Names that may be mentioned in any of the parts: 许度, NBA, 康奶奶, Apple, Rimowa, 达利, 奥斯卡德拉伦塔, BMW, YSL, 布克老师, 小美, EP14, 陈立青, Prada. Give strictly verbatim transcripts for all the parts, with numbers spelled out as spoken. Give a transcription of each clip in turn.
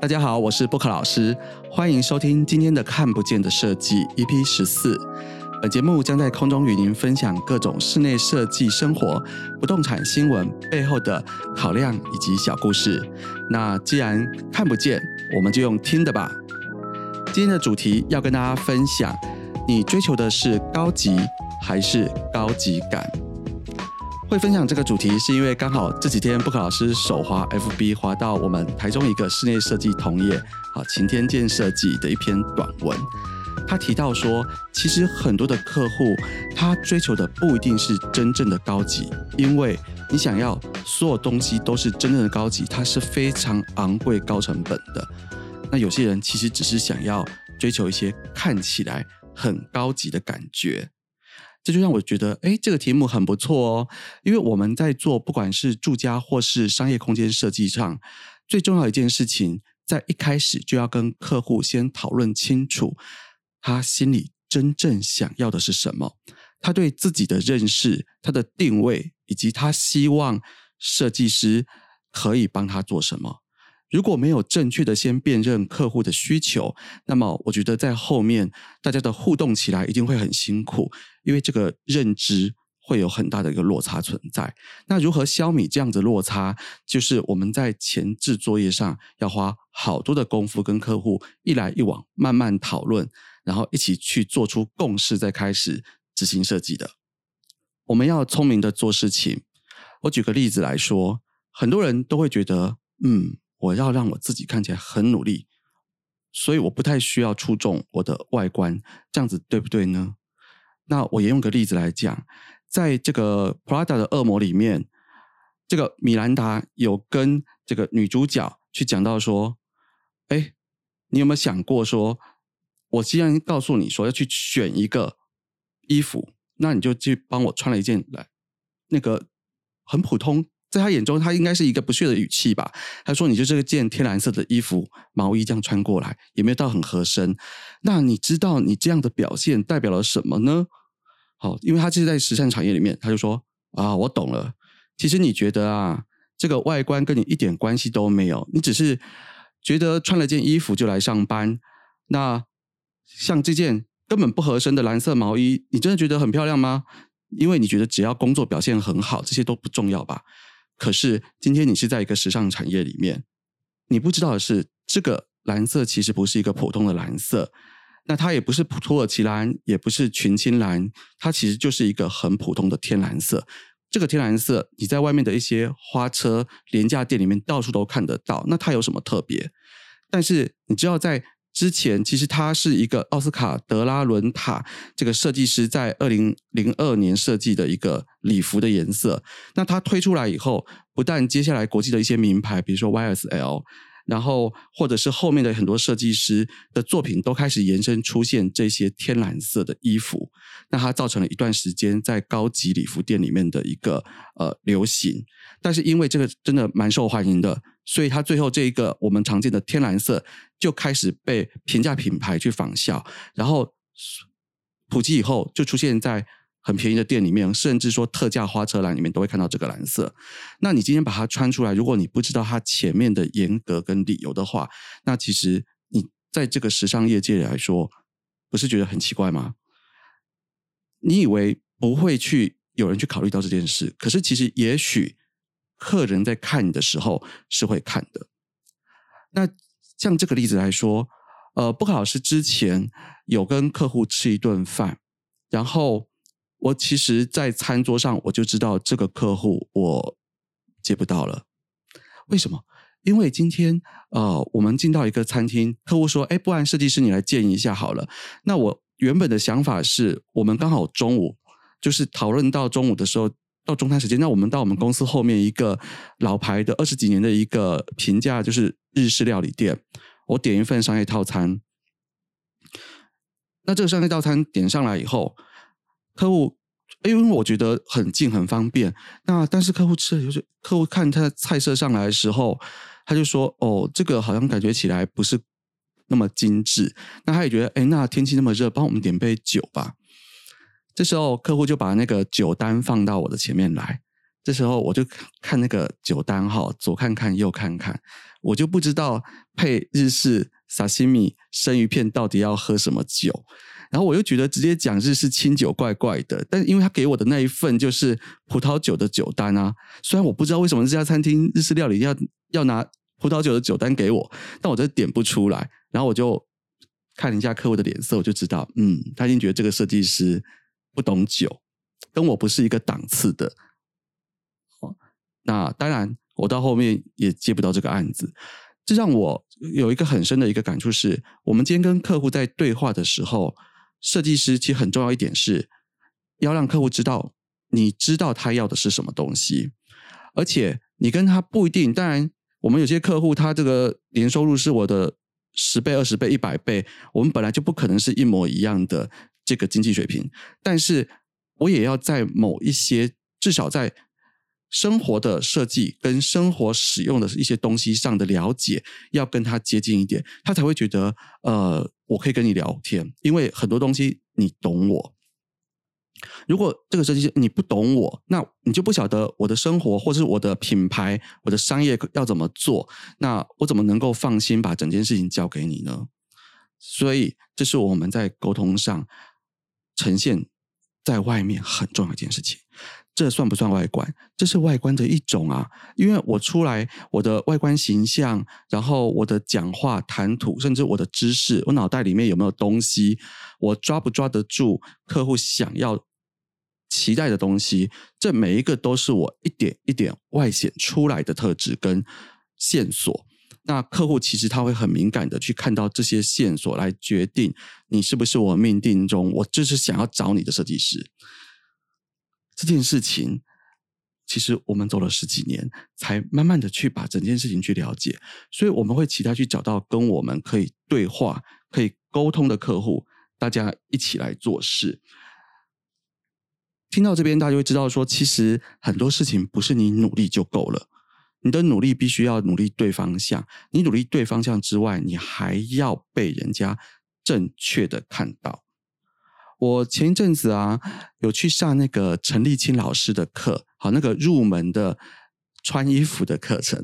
大家好，我是布克老师，欢迎收听今天的看不见的设计 E P 十四。本节目将在空中与您分享各种室内设计生活、不动产新闻背后的考量以及小故事。那既然看不见，我们就用听的吧。今天的主题要跟大家分享，你追求的是高级还是高级感？会分享这个主题是因为刚好这几天布克老师手滑 F B 滑到我们台中一个室内设计同业晴天见设计的一篇短文，他提到说其实很多的客户他追求的不一定是真正的高级，因为你想要所有东西都是真正的高级，它是非常昂贵高成本的。那有些人其实只是想要追求一些看起来很高级的感觉，这就让我觉得诶，这个题目很不错哦，因为我们在做不管是住家或是商业空间设计上，最重要的一件事情在一开始就要跟客户先讨论清楚他心里真正想要的是什么，他对自己的认识、他的定位，以及他希望设计师可以帮他做什么。如果没有正确的先辨认客户的需求，那么我觉得在后面大家的互动起来一定会很辛苦，因为这个认知会有很大的一个落差存在。那如何消弭这样子落差，就是我们在前置作业上要花好多的功夫，跟客户一来一往慢慢讨论，然后一起去做出共识，再开始执行设计的。我们要聪明的做事情。我举个例子来说，很多人都会觉得嗯我要让我自己看起来很努力，所以我不太需要注重我的外观，这样子对不对呢？那我也用个例子来讲，在这个 Prada 的恶魔里面，这个米兰达有跟这个女主角去讲到说，哎，你有没有想过说，我既然告诉你说要去选一个衣服，那你就去帮我穿了一件来，那个很普通，在他眼中他应该是一个不屑的语气吧，他说你就这件天蓝色的衣服毛衣这样穿过来也没有到很合身，那你知道你这样的表现代表了什么呢？好，因为他是在时尚产业里面，他就说啊，我懂了，其实你觉得啊这个外观跟你一点关系都没有，你只是觉得穿了件衣服就来上班，那像这件根本不合身的蓝色毛衣你真的觉得很漂亮吗？因为你觉得只要工作表现很好这些都不重要吧。可是今天你是在一个时尚产业里面，你不知道的是这个蓝色其实不是一个普通的蓝色，那它也不是土耳其蓝，也不是群青蓝，它其实就是一个很普通的天蓝色。这个天蓝色你在外面的一些花车廉价店里面到处都看得到，那它有什么特别？但是你知道在之前其实它是一个奥斯卡德拉伦塔这个设计师在二零零二年设计的一个礼服的颜色，那它推出来以后，不但接下来国际的一些名牌比如说 Y S L， 然后或者是后面的很多设计师的作品都开始延伸出现这些天蓝色的衣服，那它造成了一段时间在高级礼服店里面的一个呃流行，但是因为这个真的蛮受欢迎的，所以它最后这一个我们常见的天蓝色就开始被平价品牌去仿效，然后普及以后就出现在很便宜的店里面，甚至说特价花车篮里面都会看到这个蓝色。那你今天把它穿出来，如果你不知道它前面的严格跟理由的话，那其实你在这个时尚业界来说不是觉得很奇怪吗？你以为不会去有人去考虑到这件事，可是其实也许客人在看你的时候是会看的。那像这个例子来说，呃，布克老师之前有跟客户吃一顿饭，然后我其实在餐桌上我就知道这个客户我接不到了。为什么？因为今天呃，我们进到一个餐厅，客户说，哎，不然设计师你来建议一下好了。那我原本的想法是，我们刚好中午就是讨论到中午的时候，到中餐时间，那我们到我们公司后面一个老牌的二十几年的一个平价就是日式料理店，我点一份商业套餐。那这个商业套餐点上来以后，客户因为我觉得很近很方便，那但是客户吃了就是客户看他菜色上来的时候，他就说哦，这个好像感觉起来不是那么精致，那他也觉得哎，那天气那么热，帮我们点杯酒吧。这时候客户就把那个酒单放到我的前面来，这时候我就看那个九单号，左看看右看看，我就不知道配日式sashimi生鱼片到底要喝什么酒，然后我又觉得直接讲日式清酒怪怪的，但因为他给我的那一份就是葡萄酒的酒单啊，虽然我不知道为什么这家餐厅日式料理要要拿葡萄酒的酒单给我，但我真的点不出来，然后我就看一下客户的脸色，我就知道嗯，他已经觉得这个设计师不懂酒，跟我不是一个档次的。那当然我到后面也接不到这个案子。这让我有一个很深的一个感触是，我们今天跟客户在对话的时候，设计师其实很重要一点是要让客户知道你知道他要的是什么东西，而且你跟他不一定，当然我们有些客户他这个年收入是我的十倍、二十倍、一百倍，我们本来就不可能是一模一样的这个经济水平，但是我也要在某一些至少在生活的设计跟生活使用的一些东西上的了解要跟他接近一点，他才会觉得呃，我可以跟你聊天，因为很多东西你懂我。如果这个设计师你不懂我，那你就不晓得我的生活或是我的品牌我的商业要怎么做，那我怎么能够放心把整件事情交给你呢？所以这是我们在沟通上呈现在外面很重要一件事情。这算不算外观？这是外观的一种啊，因为我出来我的外观形象，然后我的讲话谈吐，甚至我的知识，我脑袋里面有没有东西，我抓不抓得住客户想要期待的东西，这每一个都是我一点一点外显出来的特质跟线索。那客户其实他会很敏感的去看到这些线索，来决定你是不是我命定中我就是想要找你的设计师。这件事情其实我们走了十几年才慢慢的去把整件事情去了解，所以我们会期待去找到跟我们可以对话可以沟通的客户，大家一起来做事。听到这边大家就会知道说，其实很多事情不是你努力就够了，你的努力必须要努力对方向，你努力对方向之外，你还要被人家正确的看到。我前一阵子啊，有去上那个陈立青老师的课，好，那个入门的穿衣服的课程。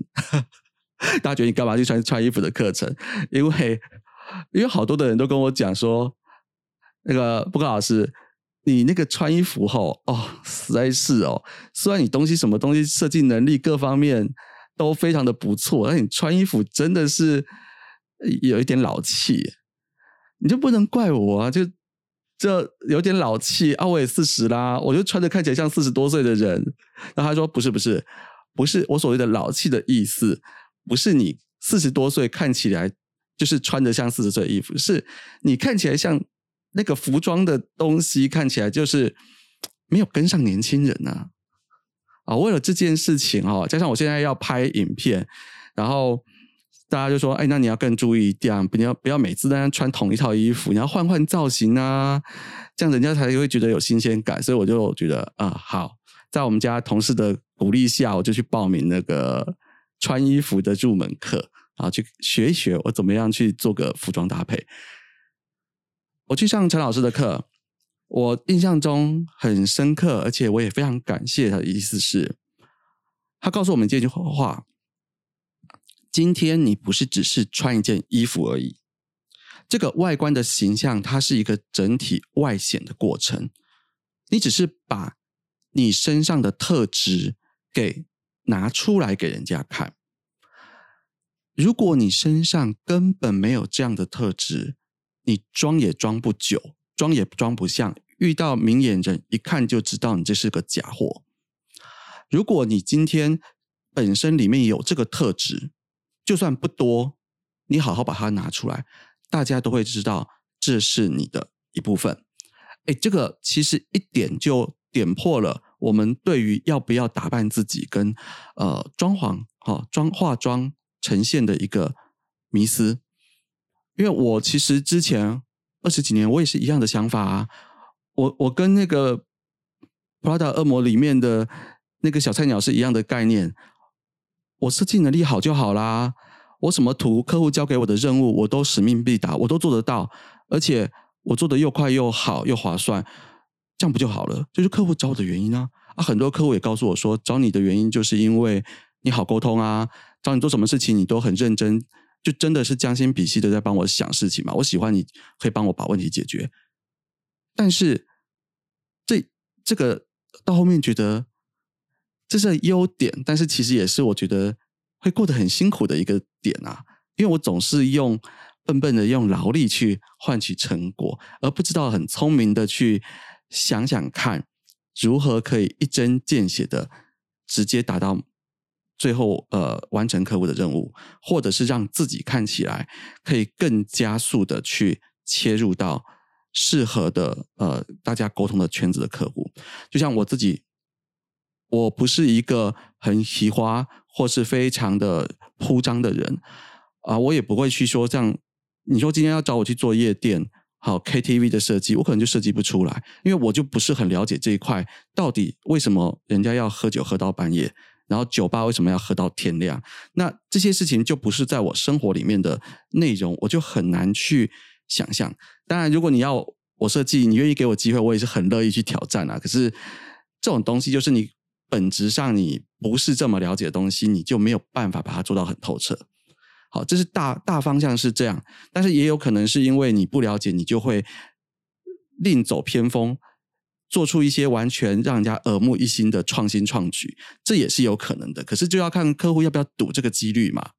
大家觉得你干嘛去 穿, 穿衣服的课程？因为因为好多的人都跟我讲说，那个布克老师，你那个穿衣服吼，哦，实在是哦，虽然你东西什么东西设计能力各方面都非常的不错，但你穿衣服真的是有一点老气，你就不能怪我啊，就。这有点老气啊，我也四十啦，我就穿着看起来像四十多岁的人。然后他说不是不是不是，我所谓的老气的意思不是你四十多岁看起来就是穿着像四十岁的衣服，是你看起来像那个服装的东西看起来就是没有跟上年轻人啊。啊，为了这件事情哦，加上我现在要拍影片，然后大家就说：“哎，那你要更注意一点，不要不要每次在那穿同一套衣服，你要换换造型啊，这样人家才会觉得有新鲜感。”所以我就觉得啊、呃，好，在我们家同事的鼓励下，我就去报名那个穿衣服的入门课，然后去学一学我怎么样去做个服装搭配。我去上陈老师的课，我印象中很深刻，而且我也非常感谢他的意思是，他告诉我们这句话。今天你不是只是穿一件衣服而已，这个外观的形象它是一个整体外显的过程，你只是把你身上的特质给拿出来给人家看。如果你身上根本没有这样的特质，你装也装不久，装也装不像，遇到明眼人一看就知道你这是个假货。如果你今天本身里面有这个特质，就算不多，你好好把它拿出来，大家都会知道这是你的一部分。诶，这个其实一点就点破了我们对于要不要打扮自己跟呃装潢、哦、装化妆呈现的一个迷思。因为我其实之前二十几年我也是一样的想法啊，我我跟那个 Prada 恶魔里面的那个小菜鸟是一样的概念。我设计能力好就好啦，我什么图客户交给我的任务我都使命必达，我都做得到，而且我做得又快又好又划算，这样不就好了，就是客户找我的原因啊。啊，很多客户也告诉我说，找你的原因就是因为你好沟通啊，找你做什么事情你都很认真，就真的是将心比心的在帮我想事情嘛，我喜欢你可以帮我把问题解决。但是这这个到后面觉得这是优点，但是其实也是我觉得会过得很辛苦的一个点啊，因为我总是用笨笨的用劳力去换取成果，而不知道很聪明的去想想看如何可以一针见血的直接达到最后呃完成客户的任务，或者是让自己看起来可以更加速的去切入到适合的呃大家沟通的圈子的客户。就像我自己，我不是一个很喜欢或是非常的铺张的人啊、呃，我也不会去说这样。你说今天要找我去做夜店，好 K T V 的设计，我可能就设计不出来，因为我就不是很了解这一块，到底为什么人家要喝酒喝到半夜，然后酒吧为什么要喝到天亮？那这些事情就不是在我生活里面的内容，我就很难去想象。当然，如果你要我设计，你愿意给我机会，我也是很乐意去挑战啊。可是这种东西就是你本质上你不是这么了解的东西，你就没有办法把它做到很透彻。好，这是大大方向是这样，但是也有可能是因为你不了解，你就会另走偏锋，做出一些完全让人家耳目一新的创新创举，这也是有可能的。可是就要看客户要不要赌这个几率嘛。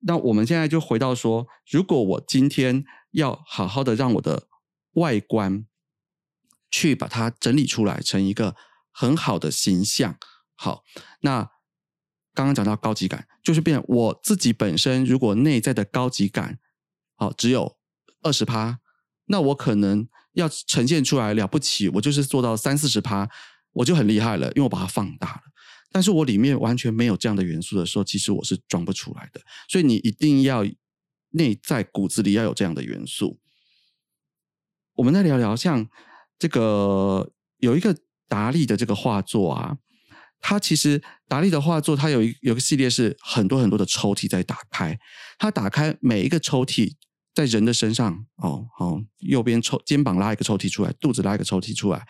那我们现在就回到说，如果我今天要好好的让我的外观去把它整理出来成一个很好的形象，好，那刚刚讲到高级感，就是变成我自己本身如果内在的高级感好只有 百分之二十， 那我可能要呈现出来了不起我就是做到 百分之三十 四十， 我就很厉害了，因为我把它放大了。但是我里面完全没有这样的元素的时候，其实我是装不出来的。所以你一定要内在骨子里要有这样的元素。我们再聊聊像这个有一个达利的这个画作啊，它其实达利的画作它有一有个系列是很多很多的抽屉在打开，它打开每一个抽屉在人的身上哦，哦，右边抽肩膀拉一个抽屉出来，肚子拉一个抽屉出来，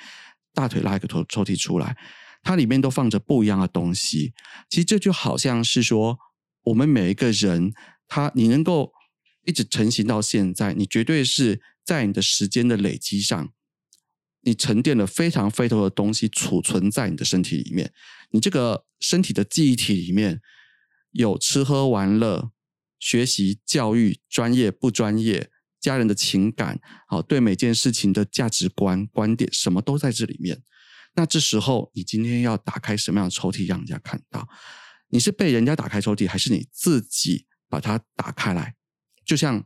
大腿拉一个抽抽屉出来，它里面都放着不一样的东西。其实这就好像是说，我们每一个人，他你能够一直成型到现在，你绝对是在你的时间的累积上，你沉淀了非常非常多的东西储存在你的身体里面。你这个身体的记忆体里面有吃喝玩乐，学习、教育、专业、不专业，家人的情感，好，对每件事情的价值观、观点，什么都在这里面。那这时候，你今天要打开什么样的抽屉让人家看到？你是被人家打开抽屉，还是你自己把它打开来？就像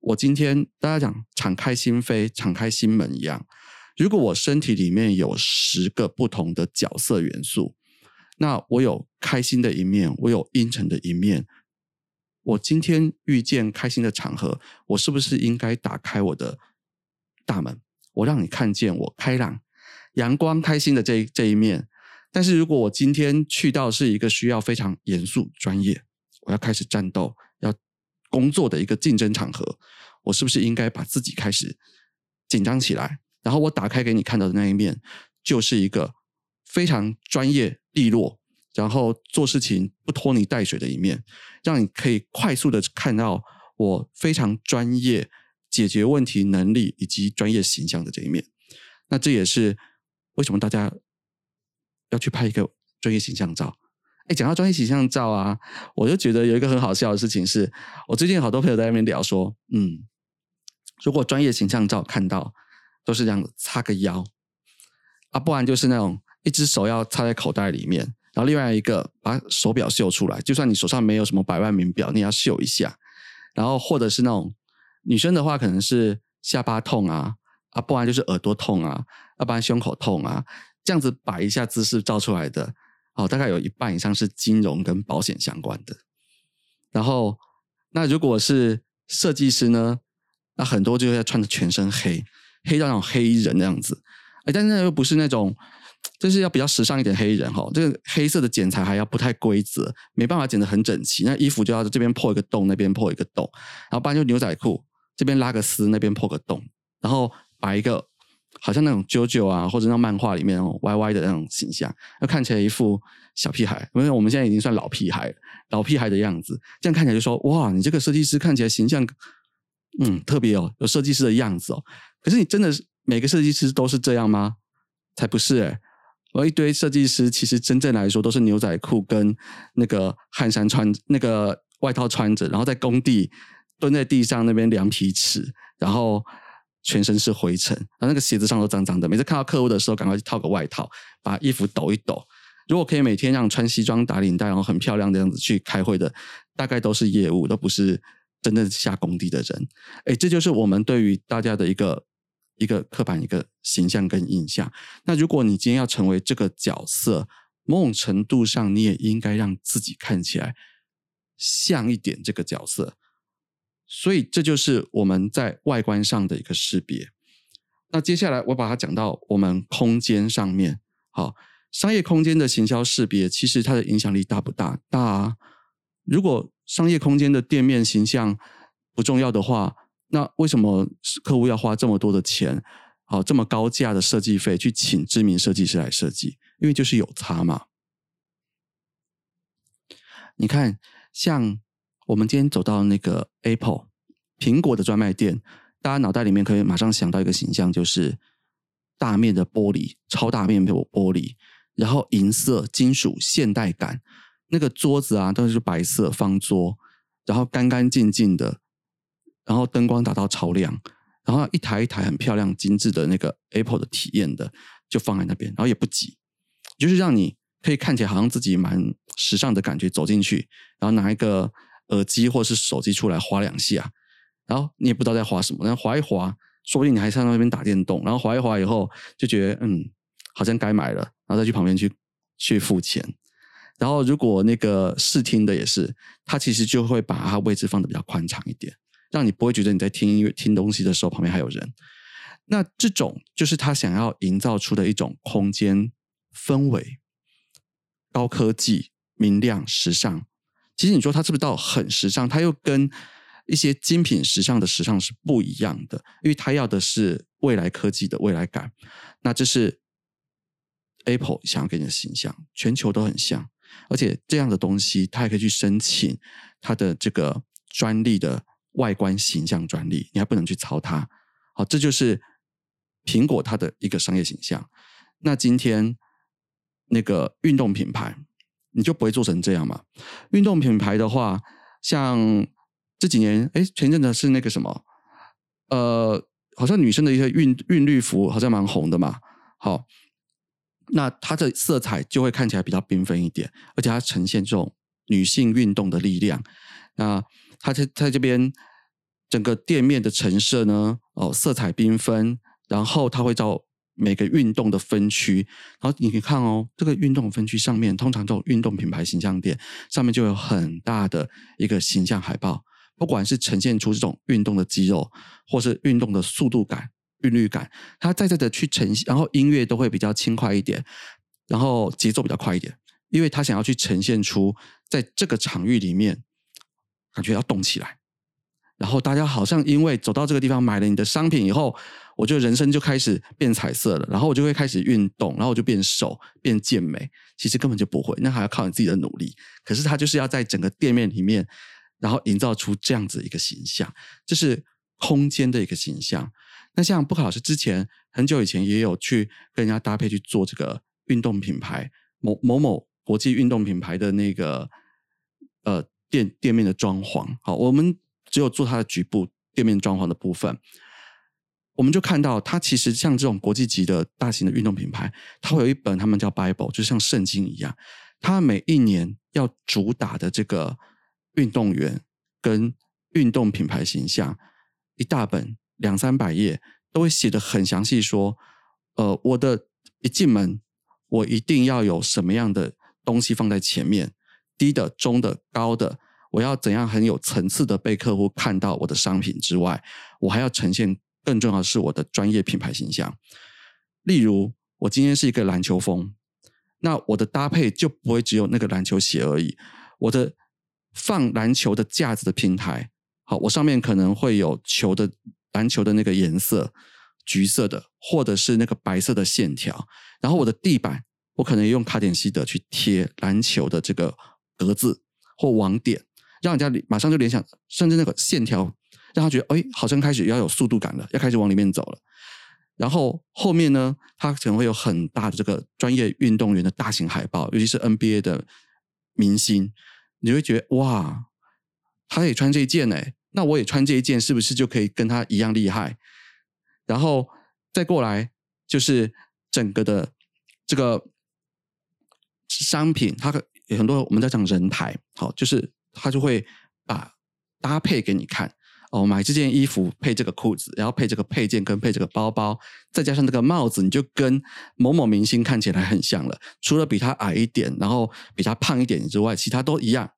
我今天大家讲敞开心扉、敞开心门一样，如果我身体里面有十个不同的角色元素，那我有开心的一面，我有阴沉的一面。我今天遇见开心的场合，我是不是应该打开我的大门，我让你看见我开朗阳光开心的 这, 这一面。但是如果我今天去到是一个需要非常严肃专业，我要开始战斗要工作的一个竞争场合，我是不是应该把自己开始紧张起来，然后我打开给你看到的那一面就是一个非常专业利落，然后做事情不拖泥带水的一面，让你可以快速的看到我非常专业解决问题能力以及专业形象的这一面。那这也是为什么大家要去拍一个专业形象照。诶，讲到专业形象照啊，我就觉得有一个很好笑的事情是，我最近好多朋友在那边聊说，嗯，如果专业形象照看到都是这样子插个腰啊，不然就是那种一只手要插在口袋里面，然后另外一个把手表秀出来，就算你手上没有什么百万名表，你也要秀一下。然后或者是那种女生的话，可能是下巴痛啊，啊，不然就是耳朵痛啊，要不然胸口痛啊，这样子摆一下姿势照出来的，哦，大概有一半以上是金融跟保险相关的。然后那如果是设计师呢，那很多就是要穿着全身黑，黑到那种黑衣人那样子，哎，但是那又不是那种。就是要比较时尚一点黑人哈，这个黑色的剪裁还要不太规则，没办法剪得很整齐，那衣服就要这边破一个洞，那边破一个洞，然后不然就牛仔裤这边拉个丝，那边破个洞，然后把一个好像那种啾啾啊，或者那漫画里面那种歪歪的那种形象，要看起来一副小屁孩，因为我们现在已经算老屁孩了，老屁孩的样子，这样看起来就说哇，你这个设计师看起来形象嗯特别哦，有设计师的样子哦。可是你真的每个设计师都是这样吗？才不是欸，而一堆设计师其实真正来说都是牛仔裤跟那个汗衫穿，那个外套穿着，然后在工地蹲在地上那边量皮尺，然后全身是灰尘，然后那个鞋子上都脏脏的，每次看到客户的时候赶快去套个外套，把衣服抖一抖。如果可以每天让穿西装打领带然后很漂亮的样子去开会的，大概都是业务，都不是真正下工地的人。诶，这就是我们对于大家的一个一个刻板一个形象跟印象。那如果你今天要成为这个角色，某种程度上你也应该让自己看起来像一点这个角色。所以这就是我们在外观上的一个识别。那接下来我把它讲到我们空间上面。好，商业空间的行销识别其实它的影响力大不大？大啊！如果商业空间的店面形象不重要的话，那为什么客户要花这么多的钱，好，这么高价的设计费去请知名设计师来设计？因为就是有差嘛。你看，像我们今天走到那个 Apple 苹果的专卖店，大家脑袋里面可以马上想到一个形象，就是大面的玻璃，超大面的玻璃，然后银色、金属、现代感。那个桌子啊，都是白色方桌，然后干干净净的。然后灯光打到超亮，然后一台一台很漂亮精致的那个 Apple 的体验的就放在那边，然后也不挤，就是让你可以看起来好像自己蛮时尚的感觉，走进去然后拿一个耳机或是手机出来滑两下，然后你也不知道在滑什么，然后滑一滑，说不定你还在那边打电动，然后滑一滑以后就觉得嗯好像该买了，然后再去旁边去去付钱。然后如果那个视听的也是，它其实就会把它位置放得比较宽敞一点，让你不会觉得你在听音乐、听东西的时候旁边还有人。那这种就是他想要营造出的一种空间氛围，高科技、明亮、时尚。其实你说他是不是到很时尚？他又跟一些精品时尚的时尚是不一样的，因为他要的是未来科技的未来感。那这是 Apple 想要给你的形象，全球都很像，而且这样的东西他还可以去申请他的这个专利的外观形象专利，你还不能去抄它。好，这就是苹果它的一个商业形象。那今天那个运动品牌，你就不会做成这样嘛？运动品牌的话，像这几年，哎，前阵子是那个什么，呃，好像女生的一些韵韵律服好像蛮红的嘛。好，那它的色彩就会看起来比较缤纷一点，而且它呈现这种女性运动的力量。那它在这边整个店面的陈设呢，哦，色彩缤纷，然后它会照每个运动的分区，然后你可以看哦，这个运动分区上面，通常这种运动品牌形象店上面就有很大的一个形象海报，不管是呈现出这种运动的肌肉，或是运动的速度感、韵律感，它在这的去呈现，然后音乐都会比较轻快一点，然后节奏比较快一点，因为它想要去呈现出在这个场域里面。感觉要动起来，然后大家好像因为走到这个地方买了你的商品以后，我就人生就开始变彩色了，然后我就会开始运动，然后我就变瘦变健美。其实根本就不会，那还要靠你自己的努力。可是他就是要在整个店面里面，然后营造出这样子一个形象，这是空间的一个形象。那像布克老师之前很久以前也有去跟人家搭配去做这个运动品牌，某某某国际运动品牌的那个呃。店, 店面的装潢，好，我们只有做它的局部店面装潢的部分，我们就看到它其实像这种国际级的大型的运动品牌，它会有一本他们叫 Bible， 就像圣经一样，它每一年要主打的这个运动员跟运动品牌形象，一大本两三百页都会写得很详细说，呃，我的一进门我一定要有什么样的东西放在前面，低的、中的、高的，我要怎样很有层次的被客户看到我的商品之外，我还要呈现更重要的是我的专业品牌形象。例如我今天是一个篮球风，那我的搭配就不会只有那个篮球鞋而已，我的放篮球的架子的平台，好，我上面可能会有球的篮球的那个颜色，橘色的或者是那个白色的线条，然后我的地板我可能用卡点西德去贴篮球的这个格子或网点，让人家马上就联想，甚至那个线条让他觉得哎，好像开始要有速度感了，要开始往里面走了。然后后面呢，他可能会有很大的这个专业运动员的大型海报，尤其是 N B A 的明星，你会觉得哇，他也穿这一件欸，那我也穿这一件是不是就可以跟他一样厉害？然后再过来就是整个的这个商品，它有很多我们在讲人台，好，就是它就会把搭配给你看哦，买这件衣服配这个裤子，然后配这个配件跟配这个包包，再加上这个帽子，你就跟某某明星看起来很像了，除了比他矮一点然后比他胖一点之外，其他都一样。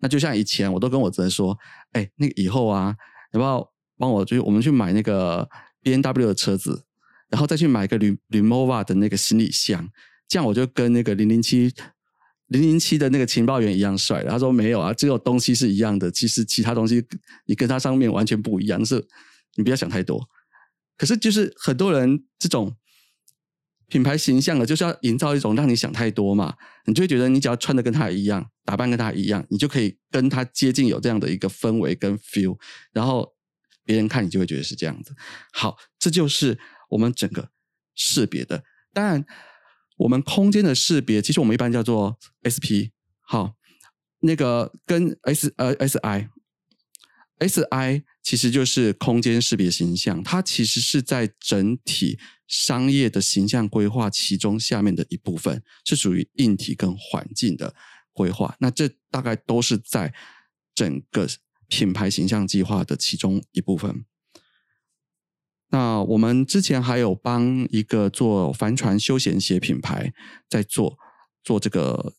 那就像以前我都跟我侄子说，哎，那个以后啊，要不要帮我就我们去买那个 B M W 的车子，然后再去买一个 Rimowa 的那个行李箱，这样我就跟那个007007的那个情报员一样帅了。他说没有啊，只有东西是一样的，其实其他东西你跟他上面完全不一样，是你不要想太多。可是就是很多人这种品牌形象的，就是要营造一种让你想太多嘛，你就会觉得你只要穿的跟他一样，打扮跟他一样，你就可以跟他接近，有这样的一个氛围跟 feel， 然后别人看你就会觉得是这样子。好，这就是我们整个识别的。当然我们空间的识别其实我们一般叫做 S P， 好，那个跟 S,、呃、SI SI 其实就是空间识别形象，它其实是在整体商业的形象规划其中下面的一部分，是属于硬体跟环境的规划。那这大概都是在整个品牌形象计划的其中一部分。那我们之前还有帮一个做帆船休闲鞋品牌在做做这个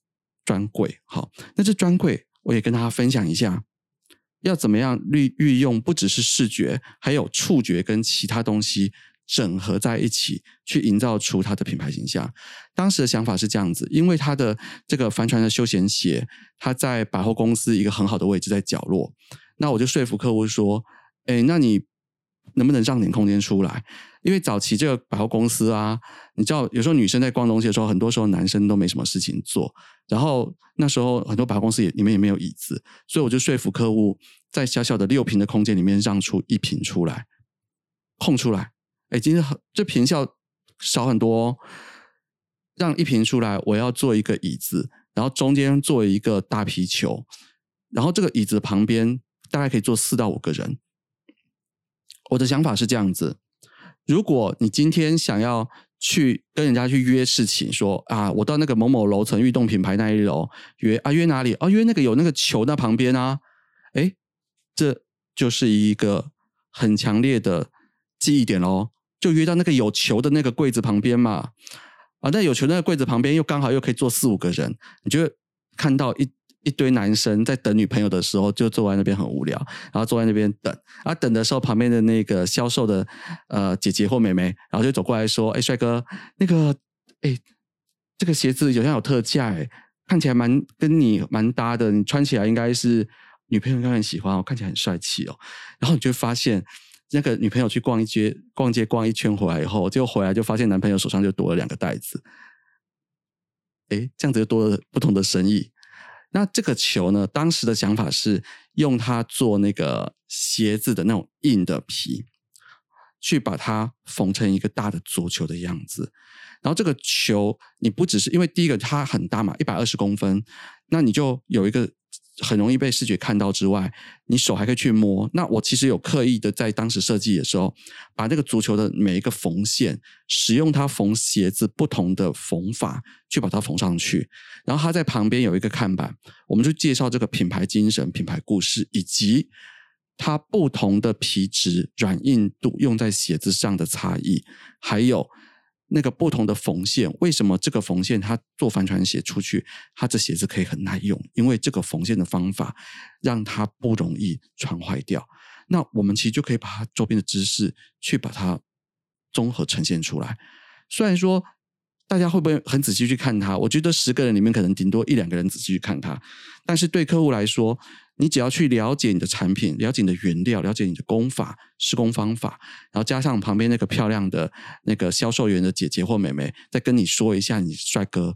专柜，好，那这专柜我也跟大家分享一下，要怎么样运用不只是视觉，还有触觉跟其他东西整合在一起，去营造出它的品牌形象。当时的想法是这样子，因为它的这个帆船的休闲鞋，它在百货公司一个很好的位置，在角落。那我就说服客户说，哎，那你能不能让点空间出来？因为早期这个百货公司啊，你知道有时候女生在逛东西的时候，很多时候男生都没什么事情做，然后那时候很多百货公司也里面也没有椅子，所以我就说服客户在小小的六坪的空间里面让出一坪出来，空出来，哎，今天这坪效少很多哦，让一坪出来，我要做一个椅子，然后中间做一个大皮球，然后这个椅子旁边大概可以坐四到五个人。我的想法是这样子，如果你今天想要去跟人家去约事情，说啊，我到那个某某楼层运动品牌那一楼约啊，约哪里啊？约那个有那个球那旁边啊，哎，这就是一个很强烈的记忆点咯，就约到那个有球的那个柜子旁边嘛，啊，那有球那个柜子旁边又刚好又可以坐四五个人，你就看到一。一堆男生在等女朋友的时候就坐在那边很无聊，然后坐在那边等啊，等的时候旁边的那个销售的呃姐姐或妹妹，然后就走过来说，哎，帅哥，那个哎这个鞋子有像有特价，哎，看起来蛮跟你蛮搭的，你穿起来应该是女朋友应该很喜欢哦，看起来很帅气哦。然后你就发现那个女朋友去逛一街逛街逛一圈回来以后，结果回来就发现男朋友手上就多了两个袋子，哎，这样子就多了不同的生意。那这个球呢，当时的想法是用它做那个鞋子的那种硬的皮，去把它缝成一个大的足球的样子。然后这个球你不只是因为第一个它很大嘛，一百二十公分，那你就有一个很容易被视觉看到之外，你手还可以去摸。那我其实有刻意的在当时设计的时候，把那个足球的每一个缝线，使用它缝鞋子不同的缝法去把它缝上去。然后它在旁边有一个看板，我们就介绍这个品牌精神、品牌故事，以及它不同的皮质软硬度用在鞋子上的差异，还有那个不同的缝线，为什么这个缝线它做帆船鞋出去，它这鞋子可以很耐用，因为这个缝线的方法让它不容易穿坏掉。那我们其实就可以把它周边的知识去把它综合呈现出来。虽然说大家会不会很仔细去看它？我觉得十个人里面可能顶多一两个人仔细去看它，但是对客户来说，你只要去了解你的产品，了解你的原料，了解你的工法、施工方法，然后加上旁边那个漂亮的那个销售员的姐姐或妹妹再跟你说一下你帅哥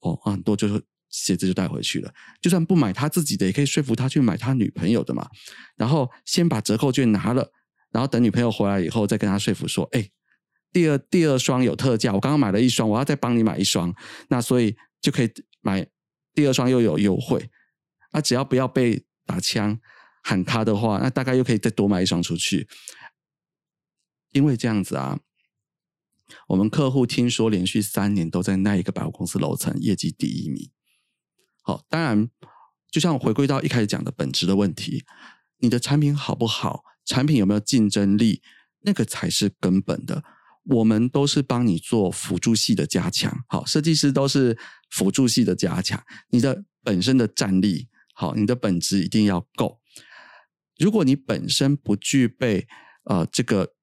哦，很多就是鞋子就带回去了，就算不买他自己的也可以说服他去买他女朋友的嘛，然后先把折扣券拿了，然后等女朋友回来以后再跟他说服说，哎，第二第二双有特价，我刚刚买了一双，我要再帮你买一双，那所以就可以买第二双又有优惠，那、啊、只要不要被打枪喊他的话，那大概又可以再多买一双出去。因为这样子啊，我们客户听说连续三年都在那一个百货公司楼层业绩第一名。好，当然就像我回归到一开始讲的本质的问题，你的产品好不好，产品有没有竞争力，那个才是根本的。我们都是帮你做辅助系的加强，好，设计师都是辅助系的加强，你的本身的战力好，你的本质一定要够。如果你本身不具备呃这个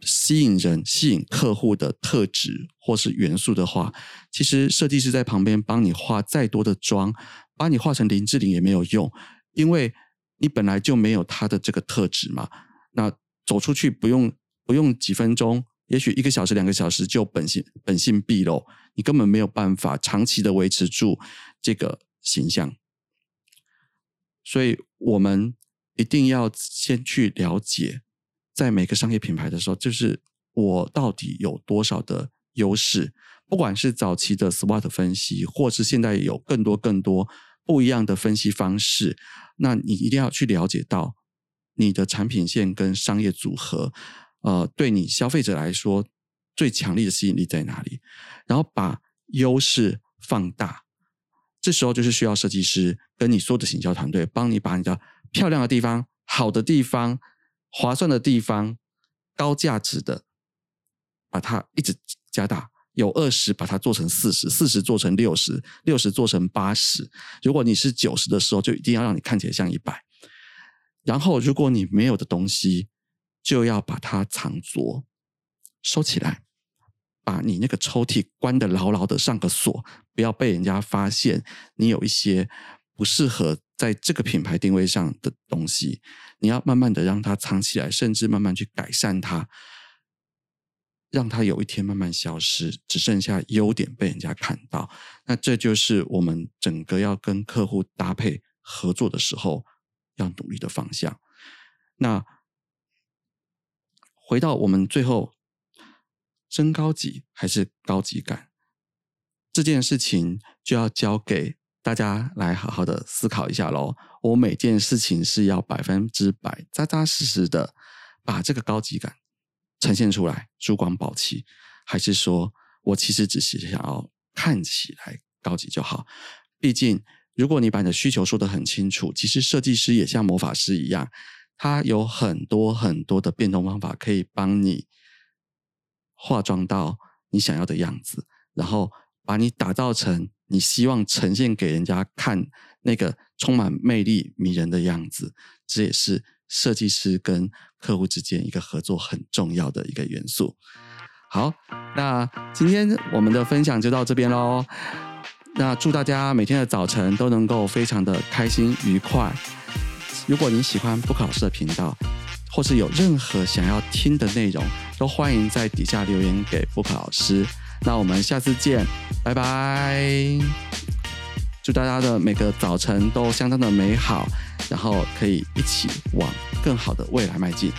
吸引人吸引客户的特质或是元素的话，其实设计师在旁边帮你画再多的妆，把你画成林志玲也没有用，因为你本来就没有他的这个特质嘛。那走出去不用不用几分钟，也许一个小时两个小时就本性本性毕露，你根本没有办法长期的维持住这个形象。所以我们一定要先去了解，在每个商业品牌的时候，就是我到底有多少的优势，不管是早期的 S W O T 分析，或是现在有更多更多不一样的分析方式，那你一定要去了解到你的产品线跟商业组合呃，对你消费者来说最强力的吸引力在哪里，然后把优势放大。这时候就是需要设计师跟你所有的行销团队帮你把你的漂亮的地方、好的地方、划算的地方、高价值的，把它一直加大，有二十把它做成四十， 四十做成六十， 六十做成八十，如果你是九十的时候就一定要让你看起来像一百。然后如果你没有的东西就要把它藏拙收起来，把你那个抽屉关得牢牢的，上个锁，不要被人家发现你有一些不适合在这个品牌定位上的东西，你要慢慢的让它藏起来，甚至慢慢去改善它，让它有一天慢慢消失，只剩下优点被人家看到。那这就是我们整个要跟客户搭配合作的时候要努力的方向。那回到我们最后，真高级还是高级感，这件事情就要交给大家来好好的思考一下咯。我每件事情是要百分之百扎扎实实的把这个高级感呈现出来，珠光宝气，还是说我其实只是想要看起来高级就好。毕竟如果你把你的需求说得很清楚，其实设计师也像魔法师一样，他有很多很多的变通方法可以帮你化妆到你想要的样子，然后把你打造成你希望呈现给人家看那个充满魅力迷人的样子。这也是设计师跟客户之间一个合作很重要的一个元素。好，那今天我们的分享就到这边咯。那祝大家每天的早晨都能够非常的开心愉快。如果你喜欢不考试的频道，或是有任何想要听的内容，都欢迎在底下留言给不考老师。那我们下次见，拜拜！祝大家的每个早晨都相当的美好，然后可以一起往更好的未来迈进。